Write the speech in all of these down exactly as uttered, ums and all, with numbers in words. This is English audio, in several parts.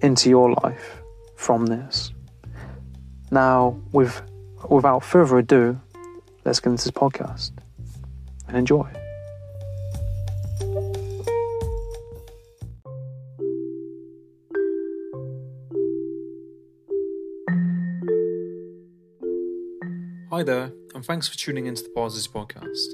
into your life from this. Now, with, without further ado, let's get into this podcast and enjoy. Hi there, and thanks for tuning into the Parrsitivity Podcast.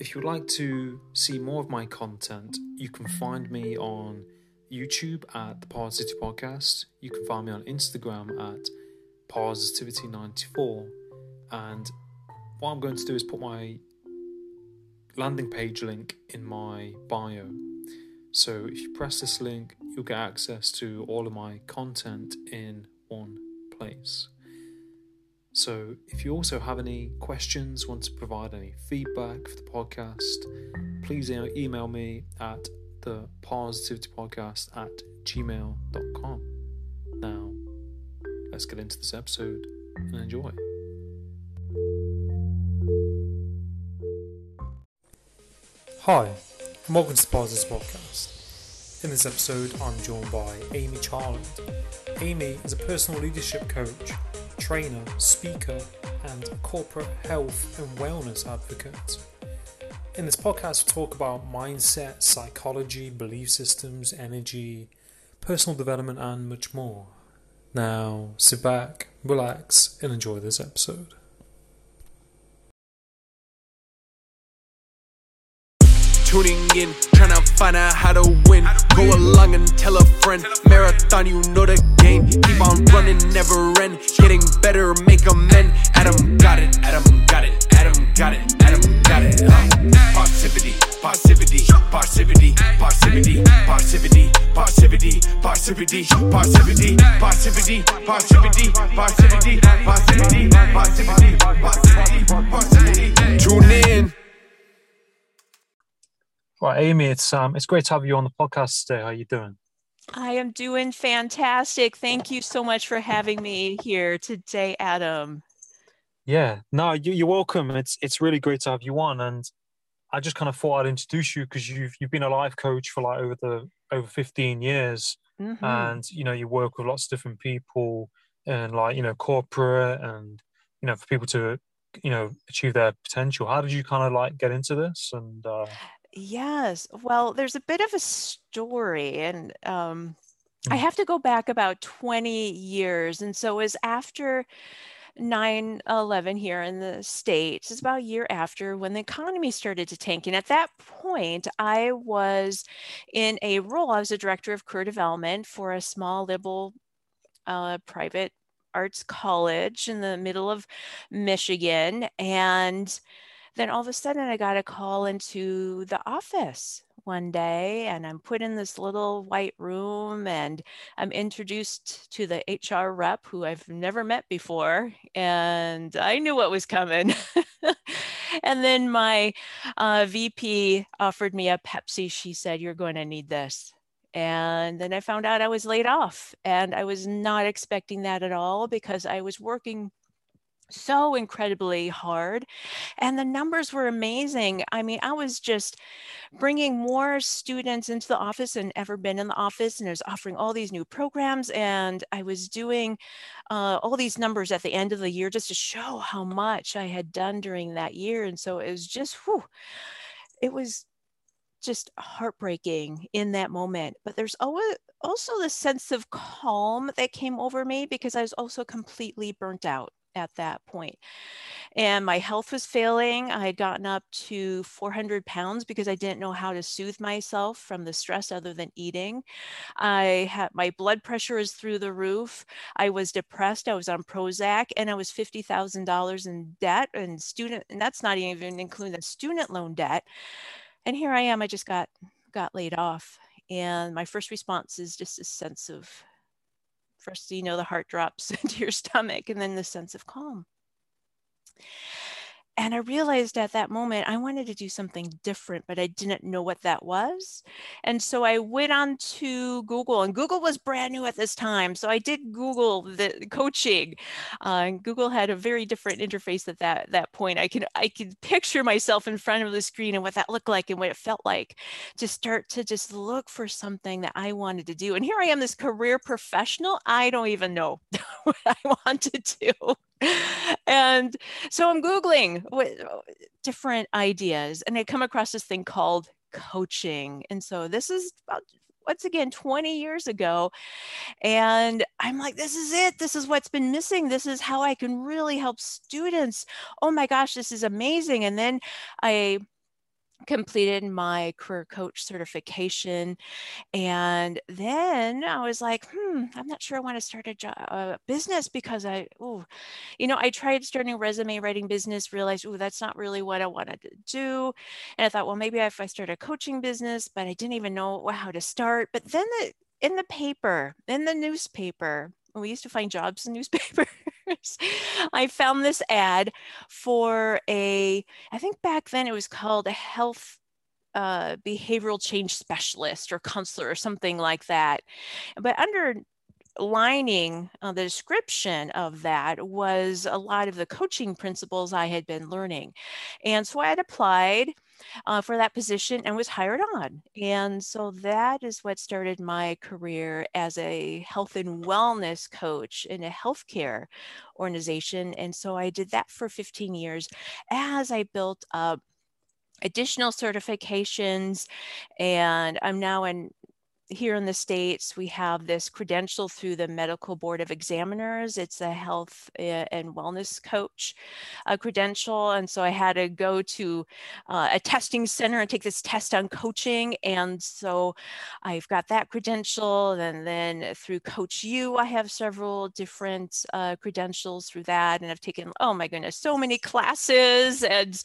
If you'd like to see more of my content, you can find me on YouTube at the Parrsitivity Podcast. You can find me on Instagram at Parrsitivity ninety-four, and what I'm going to do is put my landing page link in my bio. So if you press this link, you'll get access to all of my content in one place. So if you also have any questions, want to provide any feedback for the podcast, please email me at the Parrsitivity Podcast at gmail dot com. Now, let's get into this episode and enjoy. Hi, and welcome to the Parrsitivity Podcast. In this episode, I'm joined by Amy Charland. Amy is a personal leadership coach, trainer, speaker, and corporate health and wellness advocate. In this podcast, we talk about mindset, psychology, belief systems, energy, personal development, and much more. Now, sit back, relax, and enjoy this episode. Tuning in, trying to find out how to win. Go along and tell a friend. Marathon, you know the game. Keep on running, never end. Getting better, make amend. Adam got it, Adam got it, Adam got it, Adam got it. Parrsitivity, Parrsitivity, Parrsitivity, Parrsitivity, Parrsitivity, Parrsitivity, Parrsitivity, Parrsitivity, Parrsitivity, Parrsitivity, Parrsitivity, Parrsitivity, Parrsitivity, Parrsitivity, Parrsitivity. Tune in. Right, Amy, it's um, it's great to have you on the podcast today. How are you doing? I am doing fantastic. Thank you so much for having me here today, Adam. Yeah, no, you, you're welcome. It's it's really great to have you on, and I just kind of thought I'd introduce you because you've you've been a life coach for like over the over fifteen years, mm-hmm. and you know you work with lots of different people and like you know corporate and you know for people to you know achieve their potential. How did you kind of like get into this? And uh, yes, well, there's a bit of a story, and um, mm. I have to go back about twenty years, and so it was after nine eleven here in the States. It's about a year after when the economy started to tank. And at that point, I was in a role. I was a director of career development for a small liberal uh, private arts college in the middle of Michigan. And then all of a sudden, I got a call into the office one day, and I'm put in this little white room, and I'm introduced to the H R rep who I've never met before, and I knew what was coming. And then my uh, V P offered me a Pepsi. She said, "You're going to need this." And then I found out I was laid off, and I was not expecting that at all because I was working so incredibly hard, and the numbers were amazing. I mean, I was just bringing more students into the office than ever been in the office, and I was offering all these new programs, and I was doing uh, all these numbers at the end of the year just to show how much I had done during that year. And so it was just, whew, it was just heartbreaking in that moment. But there's always also this sense of calm that came over me, because I was also completely burnt out at that point. And my health was failing. I had gotten up to four hundred pounds because I didn't know how to soothe myself from the stress other than eating. I had, my blood pressure was through the roof. I was depressed. I was on Prozac, and I was fifty thousand dollars in debt and student, and that's not even including the student loan debt. And here I am, I just got, got laid off. And my first response is just a sense of, first, you know, the heart drops into your stomach, and then the sense of calm. And I realized at that moment, I wanted to do something different, but I didn't know what that was. And so I went on to Google, and Google was brand new at this time. So I did Google the coaching, uh, and Google had a very different interface at that, that point. I could, I could picture myself in front of the screen and what that looked like and what it felt like to start to just look for something that I wanted to do. And here I am, this career professional. I don't even know what I want to do. And so I'm Googling what, different ideas, and I come across this thing called coaching. And so this is about, once again, twenty years ago. And I'm like, this is it. This is what's been missing. This is how I can really help students. Oh my gosh, this is amazing. And then I completed my career coach certification. And then I was like, hmm, I'm not sure I want to start a, job, a business, because I, oh, you know, I tried starting a resume writing business, realized, oh, that's not really what I wanted to do. And I thought, well, maybe if I start a coaching business, but I didn't even know how to start. But then the, in the paper, in the newspaper, we used to find jobs in newspapers. I found this ad for a, I think back then it was called a health uh, behavioral change specialist or counselor or something like that. But underlining uh, the description of that was a lot of the coaching principles I had been learning. And so I had applied Uh, for that position and was hired on. And so that is what started my career as a health and wellness coach in a healthcare organization. And so I did that for fifteen years as I built up additional certifications. And I'm now in here in the States, we have this credential through the Medical Board of Examiners. It's a health and wellness coach uh, credential. And so I had to go to uh, a testing center and take this test on coaching. And so I've got that credential. And then through Coach U, I have several different uh, credentials through that. And I've taken, oh my goodness, so many classes and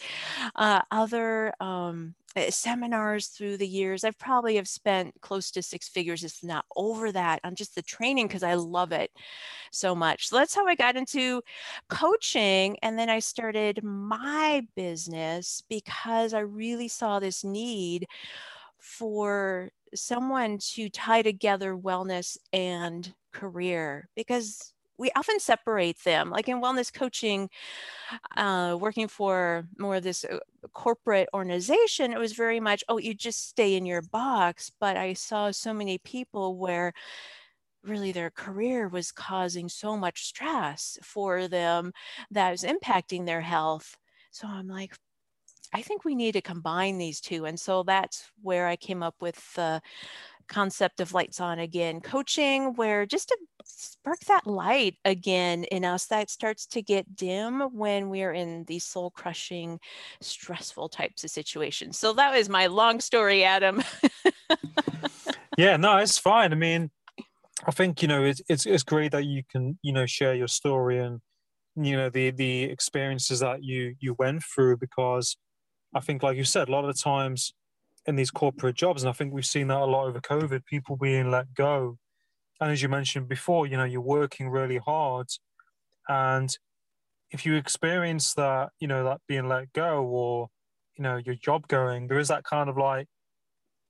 uh, other um, seminars through the years. I've probably have spent close to six figures, if not over that, on just the training, because I love it so much. So that's how I got into coaching. And then I started my business because I really saw this need for someone to tie together wellness and career, because we often separate them. Like in wellness coaching, uh, working for more of this corporate organization, it was very much, oh, you just stay in your box. But I saw so many people where really their career was causing so much stress for them that was impacting their health. So I'm like, I think we need to combine these two. And so that's where I came up with the uh, concept of Lights On Again Coaching, where just to spark that light again in us that starts to get dim when we're in these soul crushing, stressful types of situations. So that was my long story, Adam. Yeah, no, it's fine. I mean, I think, you know, it's, it's, it's great that you can, you know, share your story and, you know, the, the experiences that you, you went through, because I think, like you said, a lot of the times in these corporate jobs, and I think we've seen that a lot over COVID, people being let go. And as you mentioned before, you know, you're working really hard. And if you experience that, you know, that being let go or, you know, your job going, there is that kind of like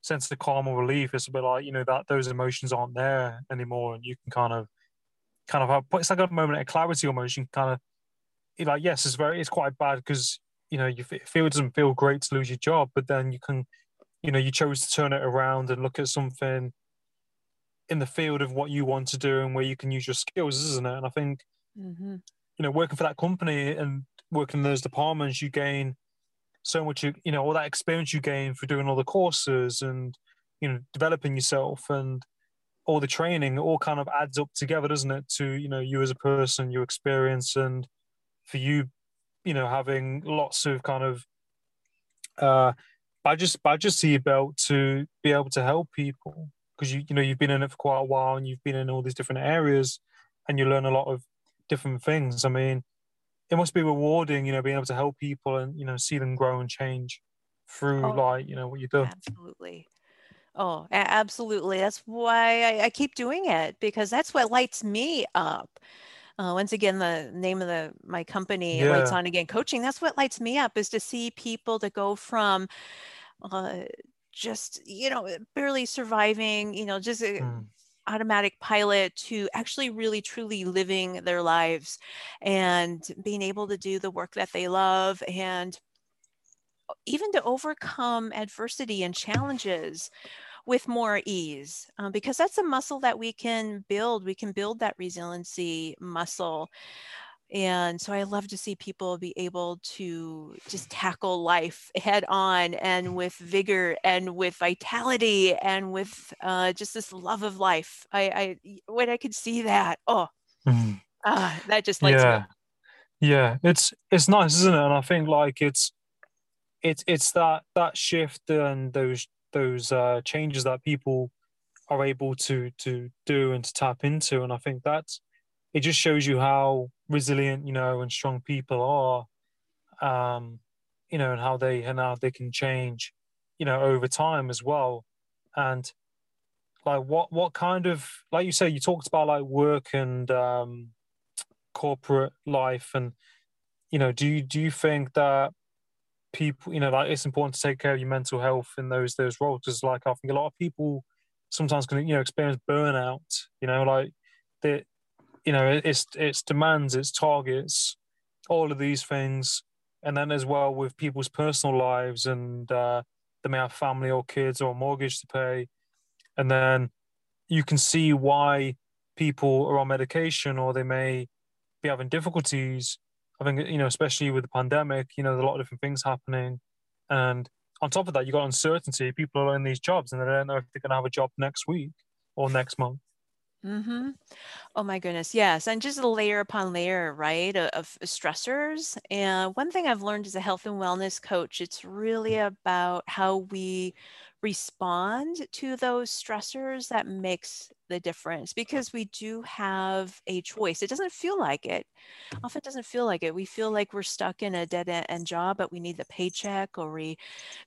sense of calm or relief. It's a bit like, you know, that those emotions aren't there anymore. And you can kind of, kind of have, it's like a moment of clarity almost. You can kind of, you're like, yes, it's very, it's quite bad because, you know, you feel, it doesn't feel great to lose your job, but then you can, you know, you chose to turn it around and look at something in the field of what you want to do and where you can use your skills, isn't it? And I think, mm-hmm. you know, working for that company and working in those departments, you gain so much, you, you know, all that experience you gain for doing all the courses and, you know, developing yourself and all the training, it all kind of adds up together, doesn't it? To, you know, you as a person, your experience, and for you, you know, having lots of kind of uh, badges, badges to your belt to be able to help people, because you, you know, you've been in it for quite a while and you've been in all these different areas and you learn a lot of different things. I mean, it must be rewarding, you know, being able to help people and, you know, see them grow and change through oh, like, you know, what you do. Absolutely. Oh, absolutely. That's why I, I keep doing it, because that's what lights me up. Uh, once again, the name of the my company, yeah. Lights On Again Coaching, that's what lights me up, is to see people that go from uh, just, you know, barely surviving, you know, just a, mm. automatic pilot to actually really truly living their lives and being able to do the work that they love, and even to overcome adversity and challenges with more ease, um, because that's a muscle that we can build. We can build that resiliency muscle. And so I love to see people be able to just tackle life head on and with vigor and with vitality and with uh, just this love of life. I, I when I could see that, oh, mm-hmm. uh, that just lights yeah. me up. Yeah, it's it's nice, isn't it? And I think like it's it's it's that that shift and those those uh, changes that people are able to to do and to tap into, and I think that's. It just shows you how resilient, you know, and strong people are, um, you know, and how they and how they can change, you know, over time as well. And like, what what kind of, like you say, you talked about like work and um, corporate life, and you know, do you do you think that people, you know, like it's important to take care of your mental health in those those roles? Because like I think a lot of people sometimes can, you know, experience burnout. You know, like they. You know, it's it's demands, it's targets, all of these things, and then as well with people's personal lives, and uh, they may have family or kids or a mortgage to pay, and then you can see why people are on medication or they may be having difficulties. I think, you know, especially with the pandemic, you know, there's a lot of different things happening, and on top of that, you got uncertainty. People are in these jobs and they don't know if they're going to have a job next week or next month. Mm-hmm. Oh my goodness. Yes. And just layer upon layer, right, of stressors. And one thing I've learned as a health and wellness coach, it's really about how we respond to those stressors that makes the difference, because we do have a choice. It doesn't feel like it. Often it doesn't feel like it. We feel like we're stuck in a dead-end job, but we need the paycheck, or we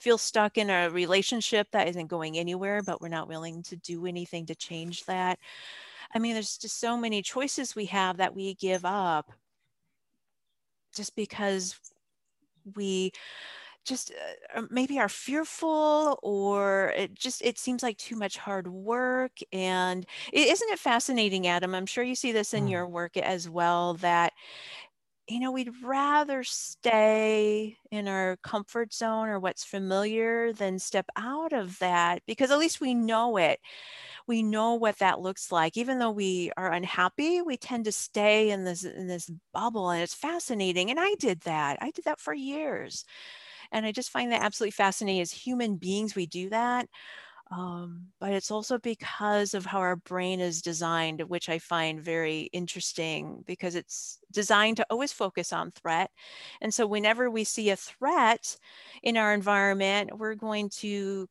feel stuck in a relationship that isn't going anywhere, but we're not willing to do anything to change that. I mean, there's just so many choices we have that we give up just because we just uh, maybe are fearful, or it just, it seems like too much hard work. And isn't it fascinating, Adam? I'm sure you see this in mm. your work as well, that, you know, we'd rather stay in our comfort zone or what's familiar than step out of that, because at least we know it. We know what that looks like. Even though we are unhappy, we tend to stay in this, in this bubble, and it's fascinating. And I did that. I did that for years. And I just find that absolutely fascinating. As human beings, we do that. Um, but it's also because of how our brain is designed, which I find very interesting, because it's designed to always focus on threat. And so whenever we see a threat in our environment, we're going to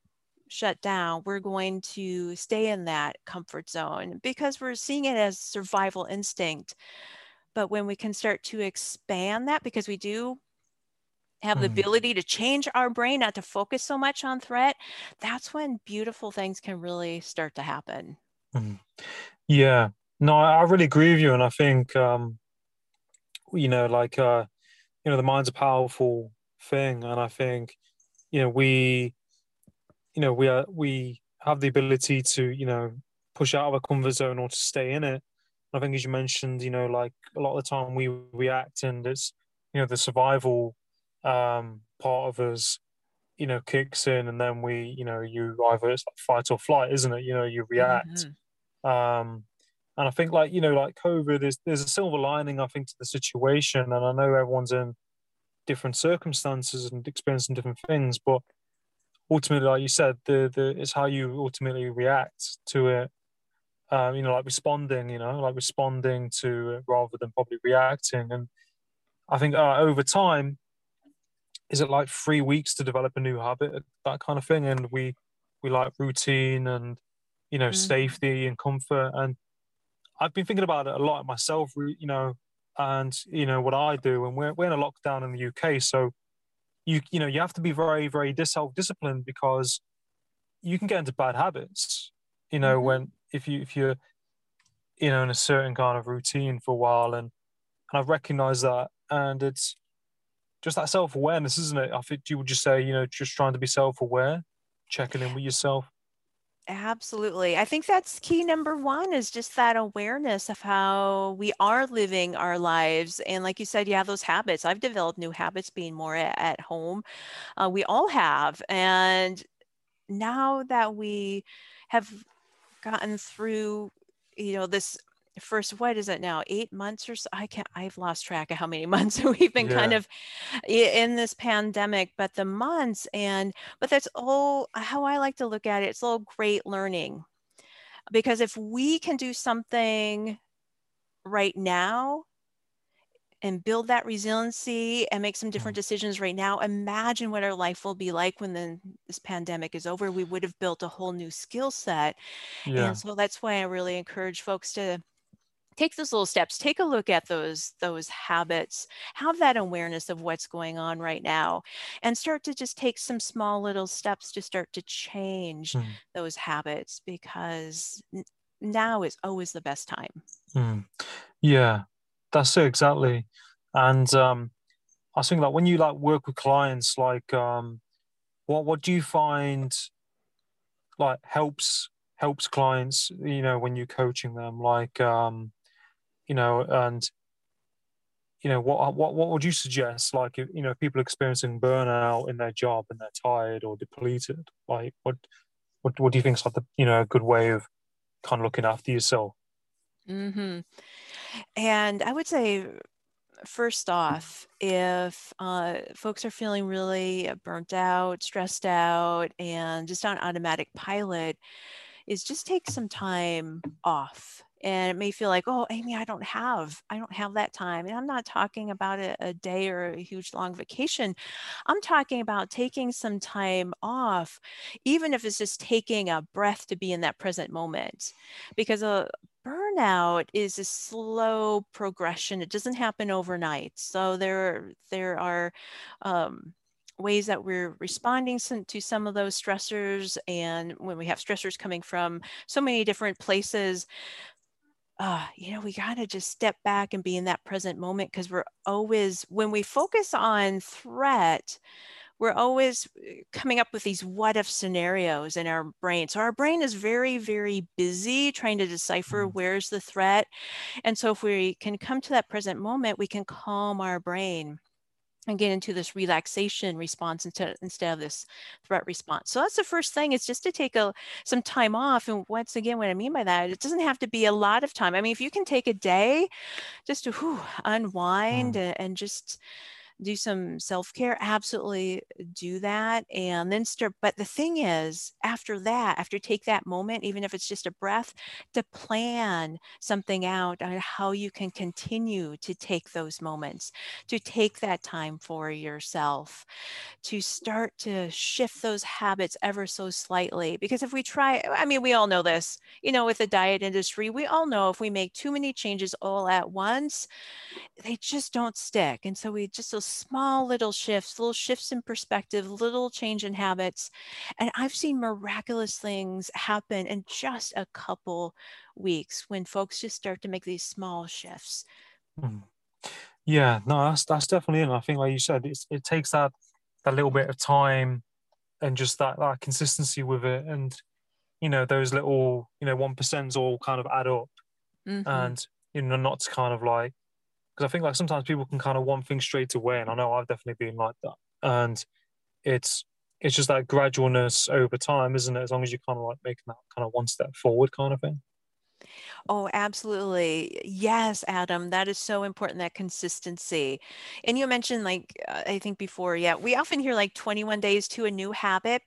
shut down. We're going to stay in that comfort zone because we're seeing it as survival instinct. But when we can start to expand that, because we do have the ability to change our brain, not to focus so much on threat, that's when beautiful things can really start to happen. Mm-hmm. Yeah, no, I really agree with you. And I think, um, you know, like, uh, you know, the mind's a powerful thing. And I think, you know, we, you know, we are, we have the ability to, you know, push out of our comfort zone or to stay in it. And I think, as you mentioned, you know, like a lot of the time we react, and it's, you know, the survival um part of us, you know, kicks in, and then we, you know, you either, it's like fight or flight, isn't it? You know, you react. Mm-hmm. um and I think, like, you know, like COVID is, there's a silver lining, I think, to the situation. And I know everyone's in different circumstances and experiencing different things. But ultimately, like you said, the the it's how you ultimately react to it. Uh, you know, like responding, you know, like responding to it rather than probably reacting. And I think uh, over time, is it like three weeks to develop a new habit, that kind of thing? And we we like routine and, you know, mm. safety and comfort. And I've been thinking about it a lot myself, you know, and, you know, what I do. And we're, we're in a lockdown in the U K. So, you you know, you have to be very, very self-disciplined because you can get into bad habits, you know, mm-hmm. when, if you if you're you know in a certain kind of routine for a while, and and I've recognized that. And it's just that self-awareness, isn't it? I think you would just say, you know, just trying to be self-aware, checking in with yourself. Absolutely. I think that's key number one, is just that awareness of how we are living our lives. And like you said, you have those habits. I've developed new habits being more at home. Uh, we all have. And now that we have gotten through, you know, this first, what is it now, eight months or so? I can't, I've lost track of how many months we've been yeah. kind of in this pandemic, but the months and, but that's all how I like to look at it. It's all great learning, because if we can do something right now and build that resiliency and make some different decisions right now, imagine what our life will be like when the, this pandemic is over. We would have built a whole new skill set. Yeah. And so that's why I really encourage folks to take those little steps, take a look at those, those habits, have that awareness of what's going on right now, and start to just take some small little steps to start to change mm. those habits, because now is always the best time. Mm. Yeah. That's it, exactly. And um, I was thinking, like, when you like work with clients, like um, what what do you find like helps helps clients, you know, when you're coaching them, like um, you know, and you know, what what what would you suggest, like, if, you know, if people are experiencing burnout in their job and they're tired or depleted, like what what what do you think is like the, you know, a good way of kind of looking after yourself? Mm-hmm. And I would say, first off, if uh, folks are feeling really burnt out, stressed out, and just on automatic pilot, is just take some time off. And it may feel like, oh, Amy, I don't have, I don't have that time. And I'm not talking about a, a day or a huge long vacation. I'm talking about taking some time off, even if it's just taking a breath to be in that present moment. Because a burnout is a slow progression. It doesn't happen overnight. So there, there are um, ways that we're responding to some of those stressors. And when we have stressors coming from so many different places, Uh, you know, we got to just step back and be in that present moment, because we're always, when we focus on threat, we're always coming up with these what if scenarios in our brain. So our brain is very, very busy trying to decipher where's the threat. And so if we can come to that present moment, we can calm our brain and get into this relaxation response instead of this threat response. So that's the first thing, is just to take a, some time off. And once again, what I mean by that, it doesn't have to be a lot of time. I mean, if you can take a day just to whew, unwind mm. and just do some self-care, absolutely do that. And then start, but the thing is, after that, after take that moment, even if it's just a breath, to plan something out on how you can continue to take those moments, to take that time for yourself, to start to shift those habits ever so slightly. Because if we try, I mean, we all know this, you know, with the diet industry, we all know if we make too many changes all at once, they just don't stick. And so we just will small little shifts, little shifts in perspective, little change in habits. And I've seen miraculous things happen in just a couple weeks when folks just start to make these small shifts. Yeah, no, that's, that's definitely it. I think, like you said, it's, it takes that, that little bit of time and just that, that consistency with it. And, you know, those little, you know, one percent all kind of add up. Mm-hmm. And, you know, not to kind of like, because I think like sometimes people can kind of want things straight away, and I know I've definitely been like that. And it's it's just that gradualness over time, isn't it? As long as you're kind of like making that kind of one step forward kind of thing. Oh, absolutely. Yes, Adam, that is so important, that consistency. And you mentioned, like, uh, I think before, yeah, we often hear like twenty-one days to a new habit.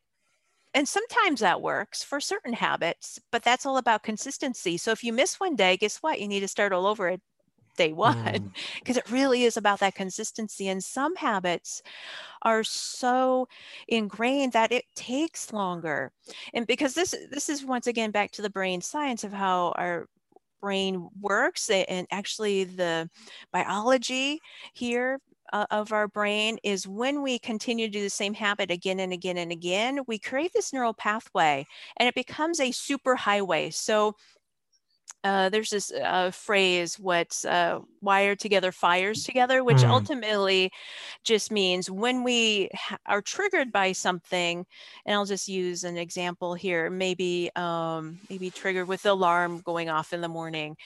And sometimes that works for certain habits, but that's all about consistency. So if you miss one day, guess what? You need to start all over at day one, because mm. it really is about that consistency. And some habits are so ingrained that it takes longer. And because this, this is once again, back to the brain science of how our brain works, and actually the biology here of our brain is, when we continue to do the same habit again and again and again, we create this neural pathway and it becomes a super highway. So uh, there's this uh, phrase, what's uh, wired together, fires together, which mm. ultimately just means when we ha- are triggered by something, and I'll just use an example here, maybe, um, maybe triggered with the alarm going off in the morning,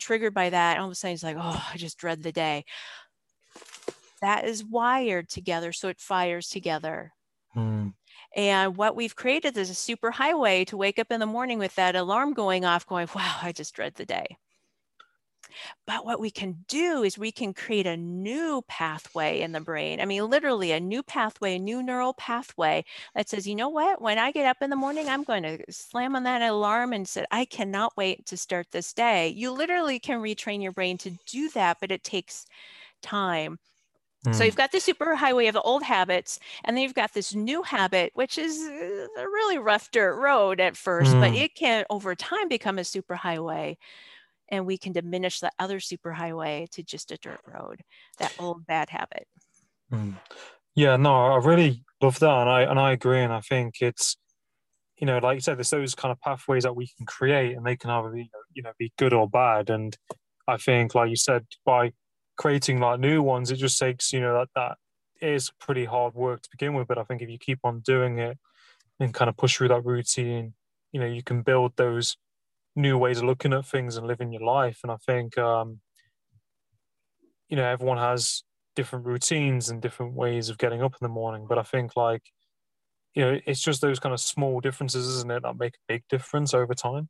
triggered by that, all of a sudden it's like, oh, I just dread the day. That is wired together, so it fires together. Mm. And what we've created is a super highway to wake up in the morning with that alarm going off, going, wow, I just dread the day. But what we can do is we can create a new pathway in the brain. I mean, literally a new pathway, a new neural pathway that says, you know what, when I get up in the morning, I'm going to slam on that alarm and say, I cannot wait to start this day. You literally can retrain your brain to do that, but it takes time. So you've got the super highway of the old habits, and then you've got this new habit, which is a really rough dirt road at first, mm. but it can over time become a super highway, and we can diminish the other super highway to just a dirt road, that old bad habit. Mm. Yeah, no, I really love that. And I, and I agree. And I think it's, you know, like you said, there's those kind of pathways that we can create, and they can either be, you know, be good or bad. And I think, like you said, by creating like new ones, it just takes, you know, that that is pretty hard work to begin with, but I think if you keep on doing it and kind of push through that routine, you know, you can build those new ways of looking at things and living your life. And I think um you know, everyone has different routines and different ways of getting up in the morning, but I think, like, you know, it's just those kind of small differences, isn't it, that make a big difference over time.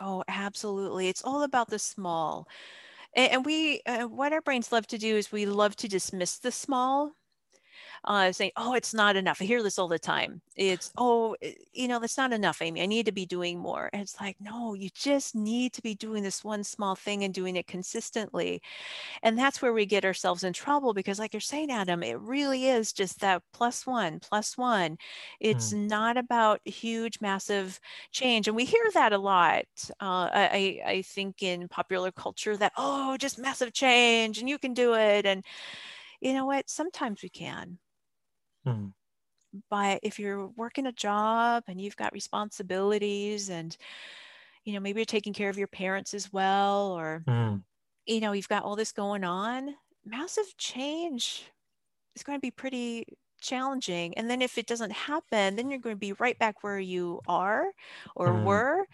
Oh, absolutely. It's all about the small. And we, uh, what our brains love to do is we love to dismiss the small, uh, saying, oh, it's not enough. I hear this all the time. It's, oh, you know, that's not enough, Amy. I need to be doing more. And it's like, no, you just need to be doing this one small thing and doing it consistently. And that's where we get ourselves in trouble, because like you're saying, Adam, it really is just that plus one, plus one. It's mm. not about huge, massive change. And we hear that a lot. Uh, I, I think in popular culture that, oh, just massive change and you can do it. And you know what? Sometimes we can. Mm. But if you're working a job and you've got responsibilities, and, you know, maybe you're taking care of your parents as well, or, mm. you know, you've got all this going on, massive change is going to be pretty challenging. And then if it doesn't happen, then you're going to be right back where you are or mm. were.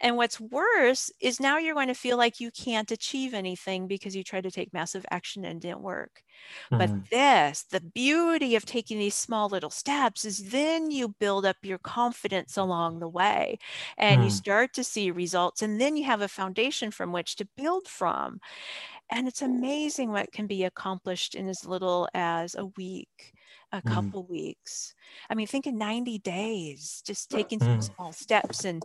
And what's worse is now you're going to feel like you can't achieve anything because you tried to take massive action and didn't work. Mm. But this, the beauty of taking these small little steps, is then you build up your confidence along the way, and mm. you start to see results, and then you have a foundation from which to build from. And it's amazing what can be accomplished in as little as a week, a couple mm. weeks. I mean, think of ninety days, just taking some mm. small steps and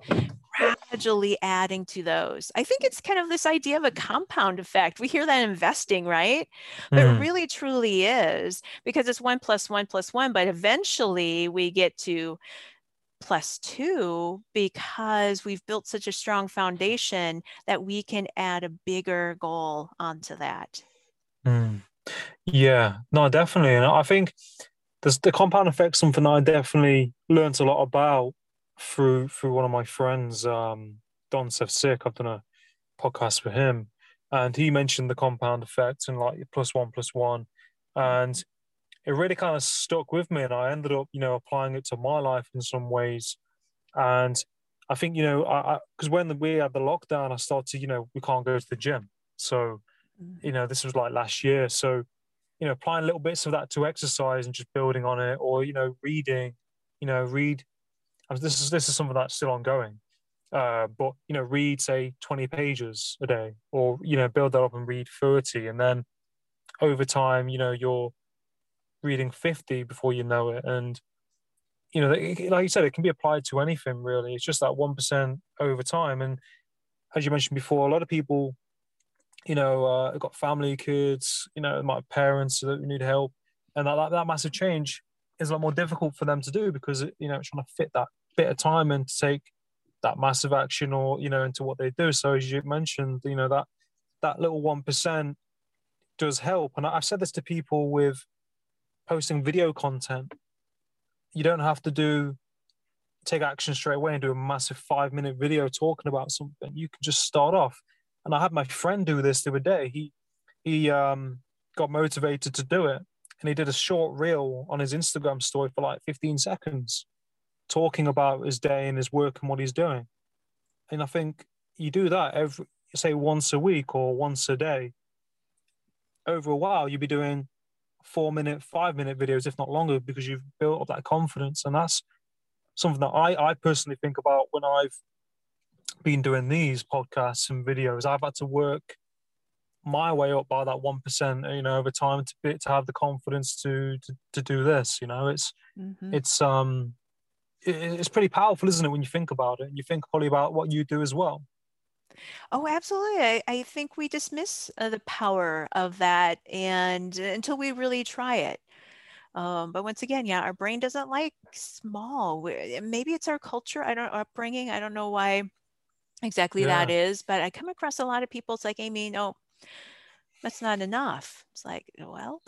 gradually adding to those. I think it's kind of this idea of a compound effect. We hear that in investing, right? But mm. it really truly is, because it's one plus one plus one, but eventually we get to plus two, because we've built such a strong foundation that we can add a bigger goal onto that. Mm. Yeah, no, definitely. And I think there's the compound effect, something that I definitely learned a lot about through through one of my friends, um, Don Sefcik. I've done a podcast with him, and he mentioned the compound effect and like plus one, plus one. And it really kind of stuck with me, and I ended up, you know, applying it to my life in some ways. And I think, you know, I because when we had the lockdown, I started, you know, we can't go to the gym. So, you know, this was like last year. So, you know, applying little bits of that to exercise and just building on it, or, you know, reading, you know, read. This is, this is something that's still ongoing. Uh, but, you know, read, say, twenty pages a day, or, you know, build that up and read thirty. And then over time, you know, you're reading fifty before you know it. And, you know, like you said, it can be applied to anything, really. It's just that one percent over time. And as you mentioned before, a lot of people, you know, uh, got family, kids, you know, my parents that need help. And that, that, that massive change is a lot more difficult for them to do, because, you know, it's trying to fit that bit of time and to take that massive action, or, you know, into what they do. So as you mentioned, you know, that that little one percent does help. And I've said this to people with posting video content. You don't have to do take action straight away and do a massive five minute video talking about something. You can just start off. And I had my friend do this the other day. He he um, got motivated to do it, and he did a short reel on his Instagram story for like fifteen seconds. Talking about his day and his work and what he's doing. And I think you do that every, say, once a week or once a day. Over a while, you'll be doing four minute, five minute videos, if not longer, because you've built up that confidence. And that's something that I, I personally think about when I've been doing these podcasts and videos. I've had to work my way up by that one percent, you know, over time to be, to have the confidence to, to, to do this. You know, it's, mm-hmm. it's, um, it's pretty powerful, isn't it, when you think about it? You think probably about what you do as well. Oh, absolutely. I, I think we dismiss uh, the power of that, and uh, until we really try it. Um, but once again, yeah, our brain doesn't like small. We're, maybe it's our culture, I don't upbringing. I don't know why exactly yeah. that is, but I come across a lot of people. It's like, Amy, no, that's not enough. It's like, well,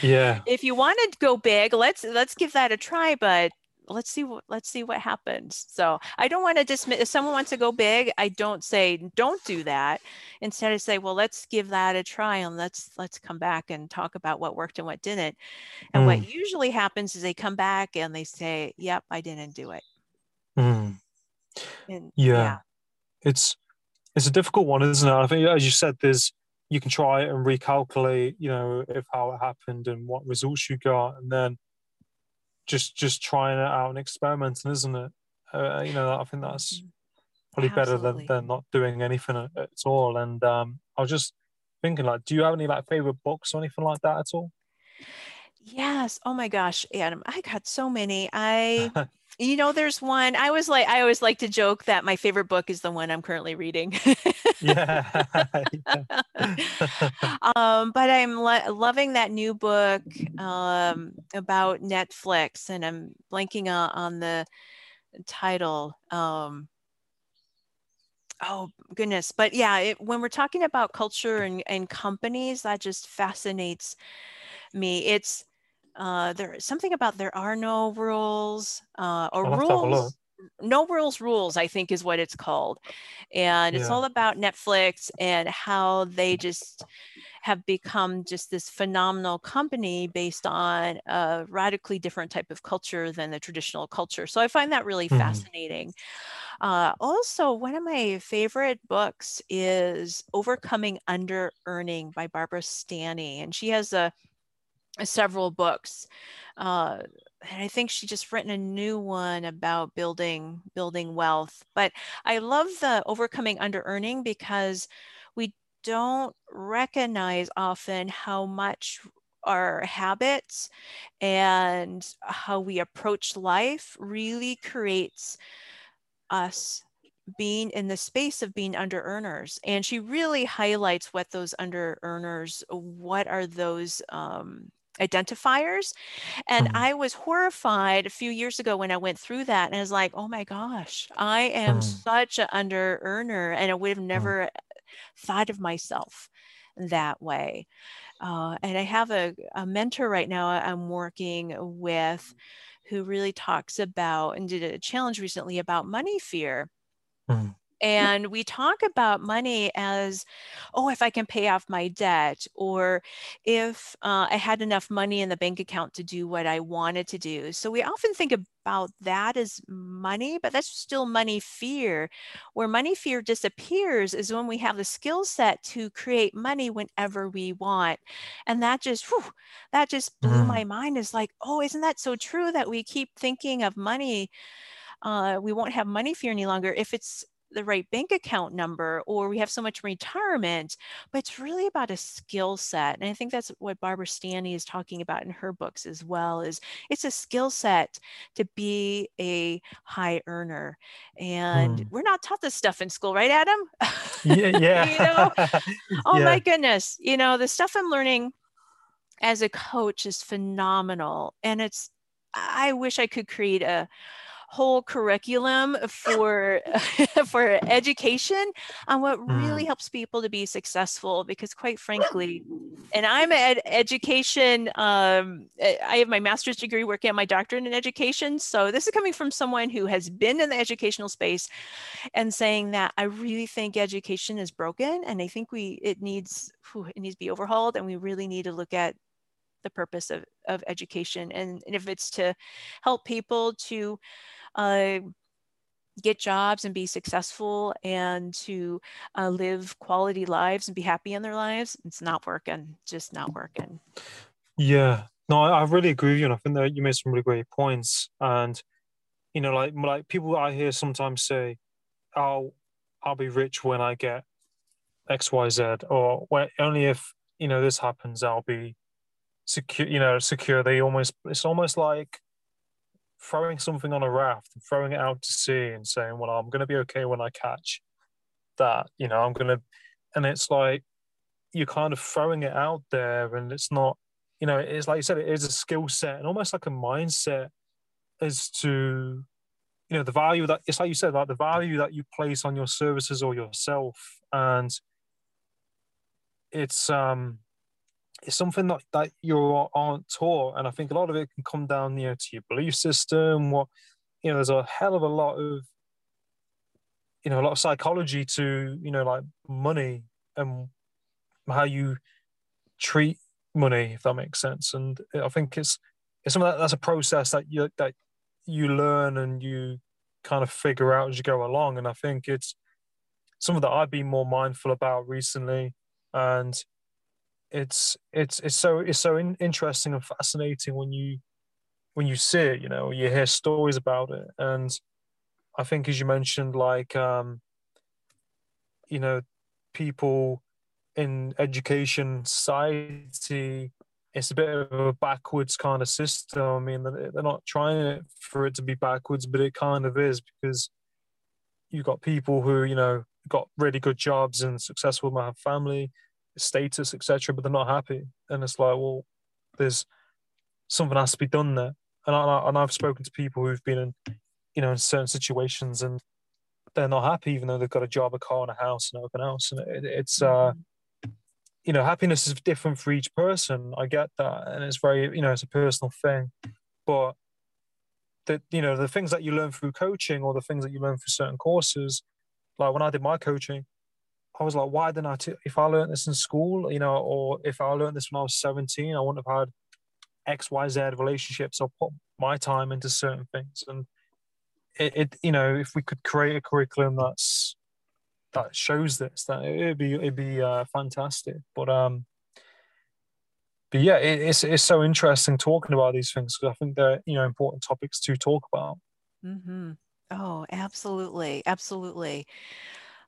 yeah. If you want to go big, let's let's give that a try, but. Let's see what let's see what happens. So I don't want to dismiss. If someone wants to go big, I don't say don't do that. Instead, I say, well, let's give that a try, and let's let's come back and talk about what worked and what didn't. And mm. what usually happens is they come back and they say, "Yep, I didn't do it." Mm. And, yeah. yeah, it's it's a difficult one, isn't it? I think, as you said, there's you can try and recalculate, you know, if how it happened and what results you got, and then. Just, just trying it out and experimenting, isn't it? Uh, you know, I think that's probably Absolutely. better than, than not doing anything at, at all. And um, I was just thinking, like, do you have any like favorite books or anything like that at all? Yes. Oh my gosh, Adam, I got so many. I, you know, there's one. I was like, I always like to joke that my favorite book is the one I'm currently reading. yeah. yeah. um, but I'm lo- loving that new book um, about Netflix, and I'm blanking on, on the title. Um, oh goodness! But yeah, it, when we're talking about culture and, and companies, that just fascinates me. It's Uh, there's something about there are no rules uh, or rules, no rules rules, I think is what it's called. And yeah. it's all about Netflix and how they just have become just this phenomenal company based on a radically different type of culture than the traditional culture. So I find that really mm-hmm. fascinating. Uh, also, one of my favorite books is Overcoming Underearning by Barbara Stanny. And she has a several books, uh, and I think she just written a new one about building building wealth. But I love the Overcoming Underearning, because we don't recognize often how much our habits and how we approach life really creates us being in the space of being under earners. And she really highlights what those under earners, what are those um, identifiers. And mm-hmm. I was horrified a few years ago when I went through that, and I was like, oh my gosh, I am mm-hmm. such an under earner, and I would have never mm-hmm. thought of myself that way. Uh, and I have a, a mentor right now I'm working with who really talks about and did a challenge recently about money fear. Mm-hmm. And we talk about money as, oh, if I can pay off my debt, or if uh, I had enough money in the bank account to do what I wanted to do. So we often think about that as money, but that's still money fear. Where money fear disappears is when we have the skill set to create money whenever we want. And that just, whew, that just blew mm. my mind. It's like, oh, isn't that so true that we keep thinking of money Uh, we won't have money for you any longer if it's the right bank account number, or we have so much retirement. But it's really about a skill set. And I think that's what Barbara Stanny is talking about in her books as well, is it's a skill set to be a high earner. And mm. we're not taught this stuff in school, right, Adam? Yeah. yeah. you know? Oh yeah. my goodness. You know, the stuff I'm learning as a coach is phenomenal. And it's, I wish I could create a whole curriculum for for education on what really mm. helps people to be successful, because quite frankly, and I'm an education, um, I have my master's degree working on my doctorate in education. So this is coming from someone who has been in the educational space and saying that I really think education is broken. And I think we, it needs, whew, it needs to be overhauled, and we really need to look at the purpose of, of education. And, and if it's to help people to uh, get jobs and be successful and to uh, live quality lives and be happy in their lives, it's not working, just not working. Yeah, no, I, I really agree with you. And I think that you made some really great points. And, you know, like, like people I hear sometimes say, I'll, I'll be rich when I get X, Y, Z, or when, only if, you know, this happens, I'll be secure, you know, secure. They almost, it's almost like throwing something on a raft and throwing it out to sea and saying, well, I'm going to be okay when I catch that, you know, I'm going to, and it's like, you're kind of throwing it out there, and it's not, you know, it's like you said, it is a skill set and almost like a mindset as to, you know, the value that, it's like you said, like the value that you place on your services or yourself. And it's, um, it's something that, that you aren't taught. And I think a lot of it can come down, you know, to your belief system. What, you know, there's a hell of a lot of, you know, a lot of psychology to, you know, like money and how you treat money, if that makes sense. And I think it's, it's something that, that's a process that you, that you learn and you kind of figure out as you go along. And I think it's something that I've been more mindful about recently. And It's it's it's so it's so in, interesting and fascinating when you when you see it, you know, you hear stories about it. And I think, as you mentioned, like um, you know, people in education society, it's a bit of a backwards kind of system. I mean, they're not trying it for it to be backwards, but it kind of is, because you've got people who, you know, got really good jobs and successful, might have family, status, et cetera, but they're not happy. And it's like, well, there's something has to be done there. And I, and I've spoken to people who've been in, you know, in certain situations, and they're not happy, even though they've got a job, a car, and a house, and open house. And it, it's, uh, you know, happiness is different for each person. I get that, and it's very, you know, it's a personal thing. But the, you know, the things that you learn through coaching, or the things that you learn through certain courses, like when I did my coaching, I was like, why didn't I, t- if I learned this in school, you know, or if I learned this when I was seventeen, I wouldn't have had X, Y, Z relationships. I'll put my time into certain things. And it, it, you know, if we could create a curriculum that's, that shows this, that it'd be, it'd be uh, fantastic. But, um, but yeah, it, it's, it's so interesting talking about these things, because I think they're, you know, important topics to talk about. Mm-hmm. Oh, absolutely. Absolutely.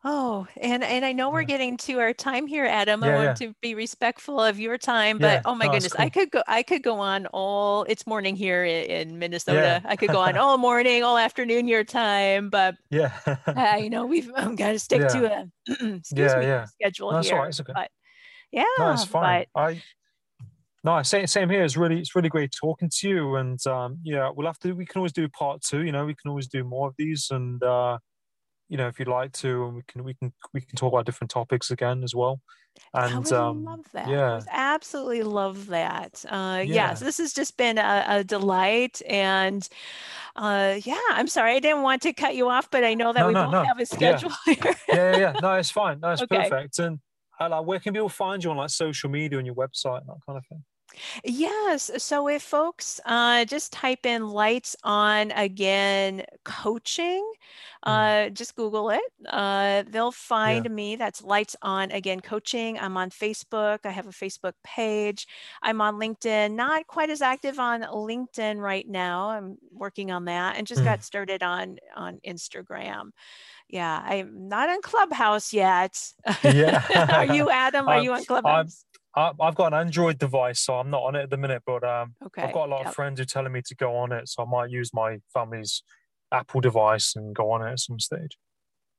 Oh, and, and I know we're getting to our time here, Adam. Yeah, I want yeah. to be respectful of your time, but yeah. oh my oh, goodness, cool. I could go, I could go on all, it's morning here in, in Minnesota. Yeah. I could go on all morning, all afternoon your time, but yeah, uh, you know, we've um, got to stick yeah. to a excuse yeah, me, yeah. schedule no, that's here. All right. It's okay. But yeah, no, it's fine. But, I no, same same here. It's really it's really great talking to you, and um, yeah, we'll have to. We can always do part two. You know, we can always do more of these, and. Uh, you know, if you'd like to, and we can, we can, we can talk about different topics again as well. And I would um, love that. Yeah. I would absolutely love that. Uh, yeah. yeah so this has just been a, a delight, and uh, yeah, I'm sorry, I didn't want to cut you off, but I know that no, we no, both no. have a schedule yeah. here. yeah, yeah, yeah. No, it's fine. No, it's okay. Perfect. And uh, like, where can people find you on like social media and your website and that kind of thing? Yes. So if folks uh, just type in Lights On Again Coaching, uh, just Google it. Uh, they'll find yeah. me. That's Lights On Again Coaching. I'm on Facebook. I have a Facebook page. I'm on LinkedIn, not quite as active on LinkedIn right now. I'm working on that and just mm. got started on, on Instagram. Yeah. I'm not on Clubhouse yet. Yeah. Are you, Adam? Are um, you on Clubhouse? I'm I've got an Android device, so I'm not on it at the minute, but um, okay. I've got a lot yep. of friends who are telling me to go on it, so I might use my family's Apple device and go on it at some stage.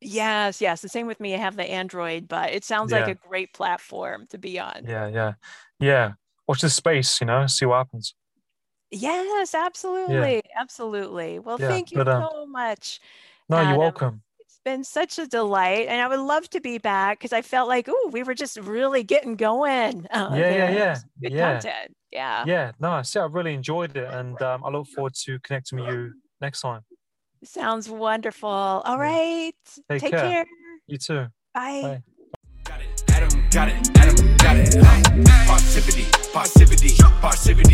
Yes, yes. The same with me. I have the Android, but it sounds yeah. like a great platform to be on. Yeah, yeah. Yeah. Watch this space, you know, see what happens. Yes, absolutely. Yeah. Absolutely. Well, yeah, thank you but, um, so much. No, Adam. You're welcome. Been such a delight, and I would love to be back because I felt like, oh, we were just really getting going. Uh, yeah, yeah, yeah, good yeah. content. Yeah, yeah. No, I see, I really enjoyed it, and um, I look forward to connecting with you next time. Sounds wonderful. All right, take, take care. care. You too. Bye. Bye. Got it. Adam, got it. Adam, got it. Parrsitivity, parrsitivity,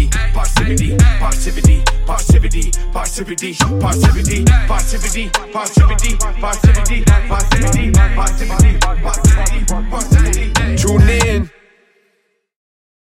parrsitivity, parrsitivity, parrsitivity, parrsitivity, parrsitivity, parrsitivity, parrsitivity, parrsitivity, parrsitivity, parrsitivity, parrsitivity, parrsitivity. Tune in.